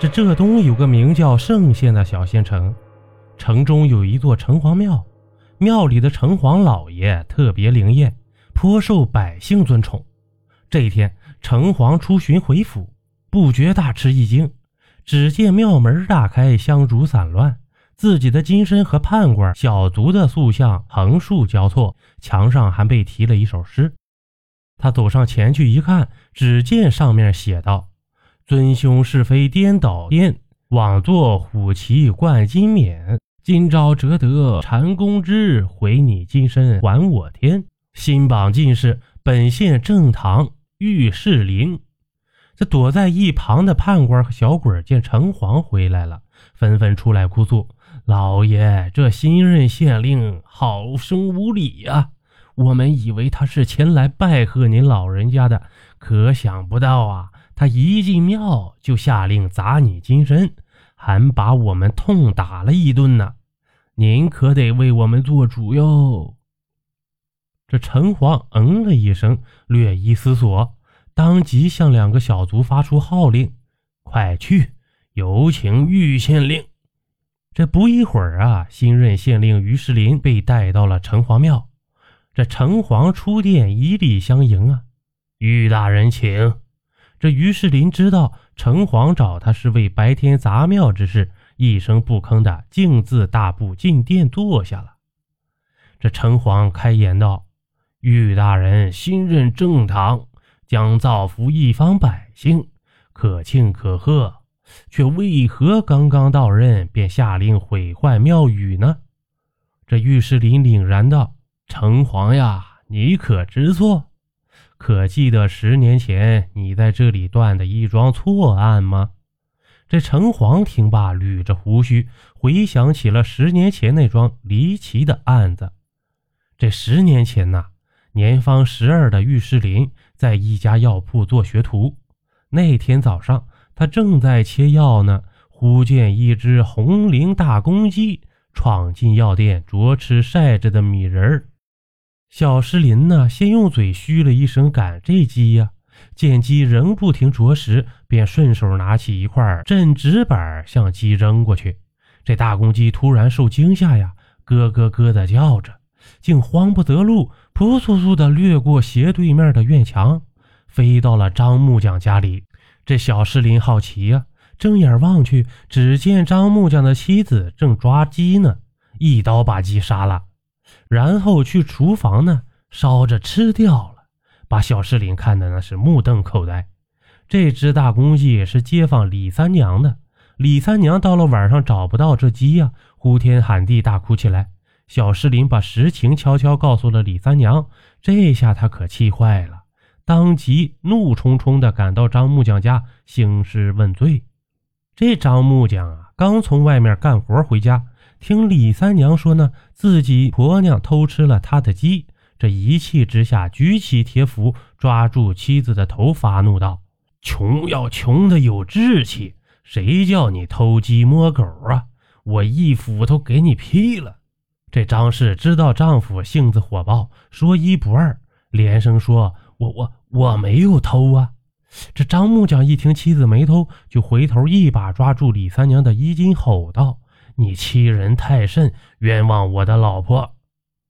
这浙东有个名叫嵊县的小县城，城中有一座城隍庙，庙里的城隍老爷特别灵验，颇受百姓尊崇。这一天，城隍出巡回府，不觉大吃一惊，只见庙门大开，香烛散乱，自己的金身和判官小卒的塑像横竖交错，墙上还被题了一首诗。他走上前去一看，只见上面写道：尊兄是非颠倒颠，枉作虎骑冠金冕，今朝折得禅公知，回你金身还我天。新榜进士，本县正堂御士林。这躲在一旁的判官和小鬼见城隍回来了，纷纷出来哭诉：老爷，这新任县令好生无礼啊，我们以为他是前来拜贺您老人家的，可想不到啊，他一进庙就下令砸你金身，还把我们痛打了一顿呢，您可得为我们做主哟。这城隍嗯了一声，略一思索，当即向两个小卒发出号令：快去，有请御县令。这不一会儿啊，新任县令于世林被带到了城隍庙。这城隍出殿以礼相迎啊，于大人请。这于世林知道城隍找他是为白天砸庙之事，一声不吭的径自大步进殿坐下了。这城隍开言道：于大人新任正堂，将造福一方百姓，可庆可贺，却为何刚刚到任便下令毁坏庙宇呢？这于世林凛然道：城隍呀，你可知错？可记得10年前你在这里断的一桩错案吗？这城隍听罢，捋着胡须，回想起了10年前那桩离奇的案子。这10年前呢，年方12的御世林在一家药铺做学徒。那天早上，他正在切药呢，忽见一只红绫大公鸡闯进药店，啄吃晒着的米人儿。小石林呢，先用嘴嘘了一声赶这鸡呀，见鸡仍不停啄食，便顺手拿起一块镇纸板向鸡扔过去。这大公鸡突然受惊吓呀，咯咯咯的叫着，竟慌不择路，扑簌簌的掠过斜对面的院墙，飞到了张木匠家里。这小石林好奇呀，睁眼望去，只见张木匠的妻子正抓鸡呢，一刀把鸡杀了，然后去厨房呢烧着吃掉了，把小石林看的那是目瞪口呆。这只大公鸡是街坊李三娘的，李三娘到了晚上找不到这鸡啊，呼天喊地大哭起来。小石林把实情悄悄告诉了李三娘，这下他可气坏了，当即怒冲冲地赶到张木匠家兴师问罪。这张木匠啊，刚从外面干活回家，听李三娘说呢，自己婆娘偷吃了他的鸡，这一气之下举起铁斧抓住妻子的头，发怒道：穷要穷的有志气，谁叫你偷鸡摸狗啊，我一斧头给你劈了。这张氏知道丈夫性子火爆，说一不二，连声说：我没有偷啊。这张木匠一听妻子没偷，就回头一把抓住李三娘的衣襟，吼道：你欺人太甚，冤枉我的老婆。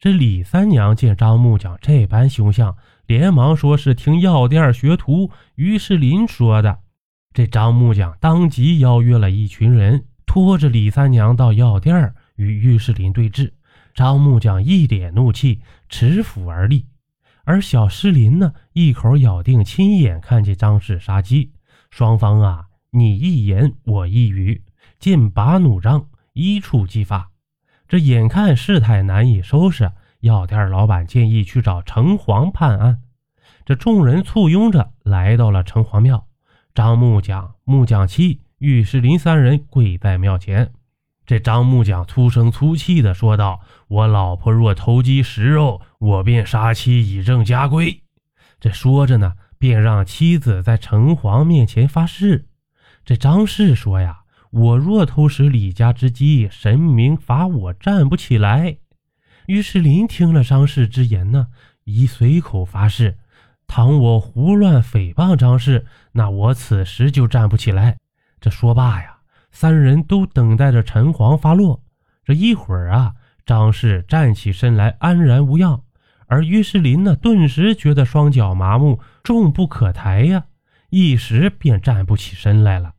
这李三娘见张木匠这般凶相，连忙说是听药店学徒于世林说的。这张木匠当即邀约了一群人，拖着李三娘到药店与于世林对峙。张木匠一脸怒气，持斧而立，而小世林呢，一口咬定亲眼看见张氏杀鸡，双方啊，你一言我一语，剑拔弩张，一触即发。这眼看事态难以收拾，药店老板建议去找城隍判案。这众人簇拥着来到了城隍庙，张木匠、木匠妻、御世林三人跪在庙前。这张木匠粗声粗气地说道：我老婆若投机食肉，我便杀妻以正家规。这说着呢，便让妻子在城隍面前发誓。这张氏说呀：我若偷食李家之鸡，神明罚我站不起来。于世林听了张氏之言呢，已随口发誓：倘我胡乱诽谤张氏，那我此时就站不起来。这说罢呀，三人都等待着陈黄发落。这一会儿啊，张氏站起身来，安然无恙。而于世林呢，顿时觉得双脚麻木，重不可抬呀，一时便站不起身来了。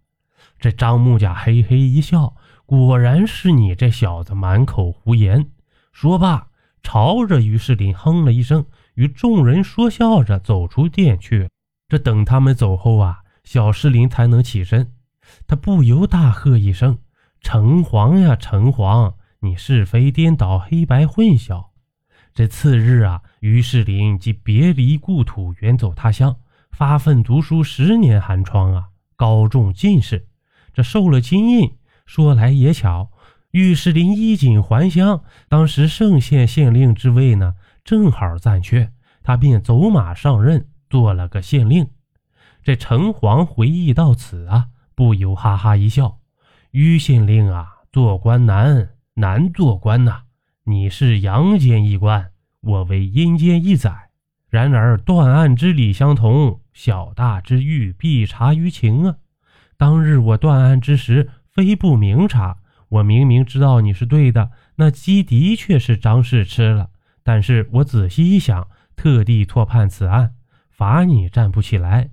这张木甲嘿嘿一笑，果然是你这小子满口胡言。说罢，朝着于世林哼了一声，与众人说笑着走出店去。这等他们走后啊，小世林才能起身，他不由大喝一声：“城隍呀，城隍，你是非颠倒，黑白混淆！”这次日啊，于世林即别离故土，远走他乡，发奋读书10年寒窗啊，高中进士，这受了金印。说来也巧，于世林衣锦还乡，当时沅县县令之位呢，正好暂缺，他便走马上任，做了个县令。这城隍回忆到此啊，不由哈哈一笑：“于县令啊，做官难做官呐、啊。你是阳间一官，我为阴间一载。然而断案之理相同，小大之欲必察于情啊。当日我断案之时，非不明察，我明明知道你是对的，那鸡的确是张氏吃了。但是我仔细一想，特地错判此案，罚你站不起来。”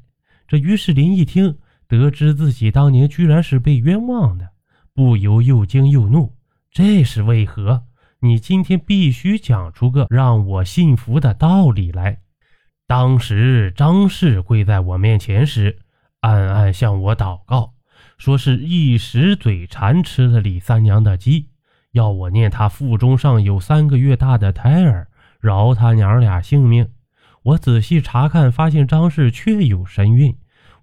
这于世林一听，得知自己当年居然是被冤枉的，不由又惊又怒：“这是为何？你今天必须讲出个让我信服的道理来。当时张氏跪在我面前时，暗暗向我祷告，说是一时嘴馋吃了李三娘的鸡，要我念她腹中尚有3个月大的胎儿，饶她娘俩性命。我仔细查看，发现张氏确有神韵。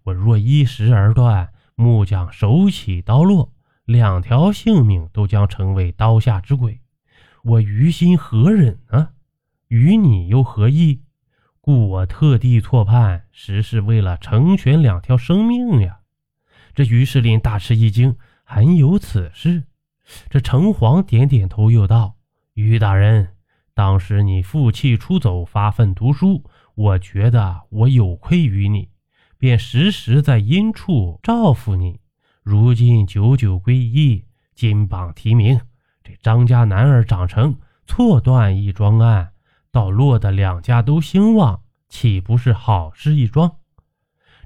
我若依时而断，木匠手起刀落，2条性命都将成为刀下之鬼。我于心何忍呢？与你又何异？故我特地错判，实是为了成全2条生命呀。”这于世林大吃一惊，还有此事？这城隍点点头又道：“于大人，当时你负气出走，发奋读书，我觉得我有愧于你，便时时在阴处照拂你。如今久久归一，金榜题名，这张家男儿长成，错断一桩案，倒落得2家都兴旺，岂不是好事一桩？”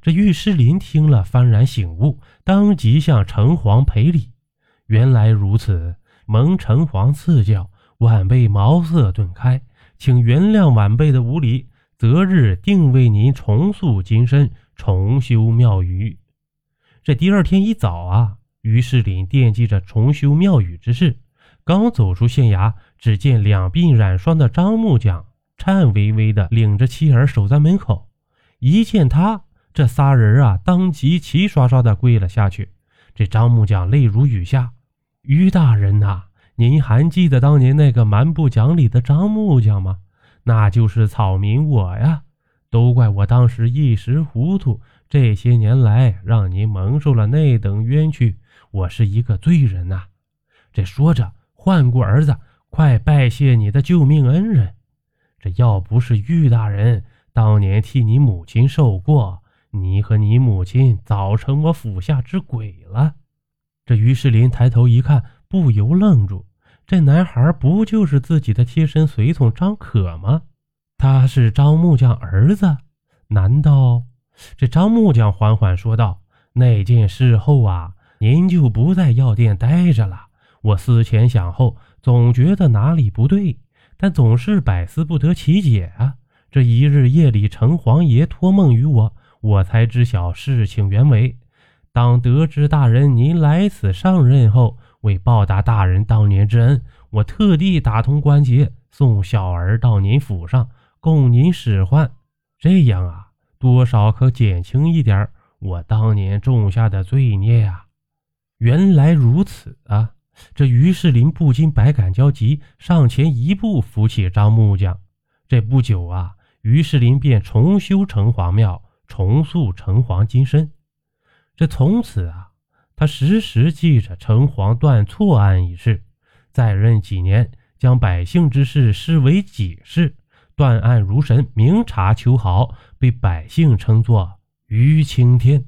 这于世林听了幡然醒悟，当即向城隍赔礼：“原来如此，蒙城隍赐教，晚辈茅塞顿开，请原谅晚辈的无礼，择日定为您重塑金身，重修庙宇。”这第二天一早啊，于世林惦记着重修庙宇之事，刚走出县衙，只见两鬓染霜的张木匠颤巍巍地领着妻儿守在门口。一见他，这仨人啊，当即齐刷刷地跪了下去。这张木匠泪如雨下：“于大人啊，您还记得当年那个蛮不讲理的张木匠吗？那就是草民我呀，都怪我当时一时糊涂，这些年来让您蒙受了那等冤屈，我是一个罪人呐。”这说着唤过儿子：“快拜谢你的救命恩人！这要不是玉大人当年替你母亲受过，你和你母亲早成我府下之鬼了。”这于世林抬头一看，不由愣住，这男孩不就是自己的贴身随从张可吗？他是张木匠儿子？难道……这张木匠缓缓说道：“那件事后啊，您就不在药店待着了。我思前想后，总觉得哪里不对，但总是百思不得其解啊。这一日夜里，城隍爷托梦于我，我才知晓事情原委。当得知大人您来此上任后，为报答大人当年之恩，我特地打通关节，送小儿到您府上，供您使唤。这样啊，多少可减轻一点我当年种下的罪孽啊。”原来如此啊！这于世林不禁百感交集，上前一步扶起张木匠。这不久啊，于世林便重修城隍庙，重塑城隍金身。这从此啊，他时时记着城隍断错案一事，在任几年，将百姓之事视为己事，断案如神，明察秋毫，被百姓称作于青天。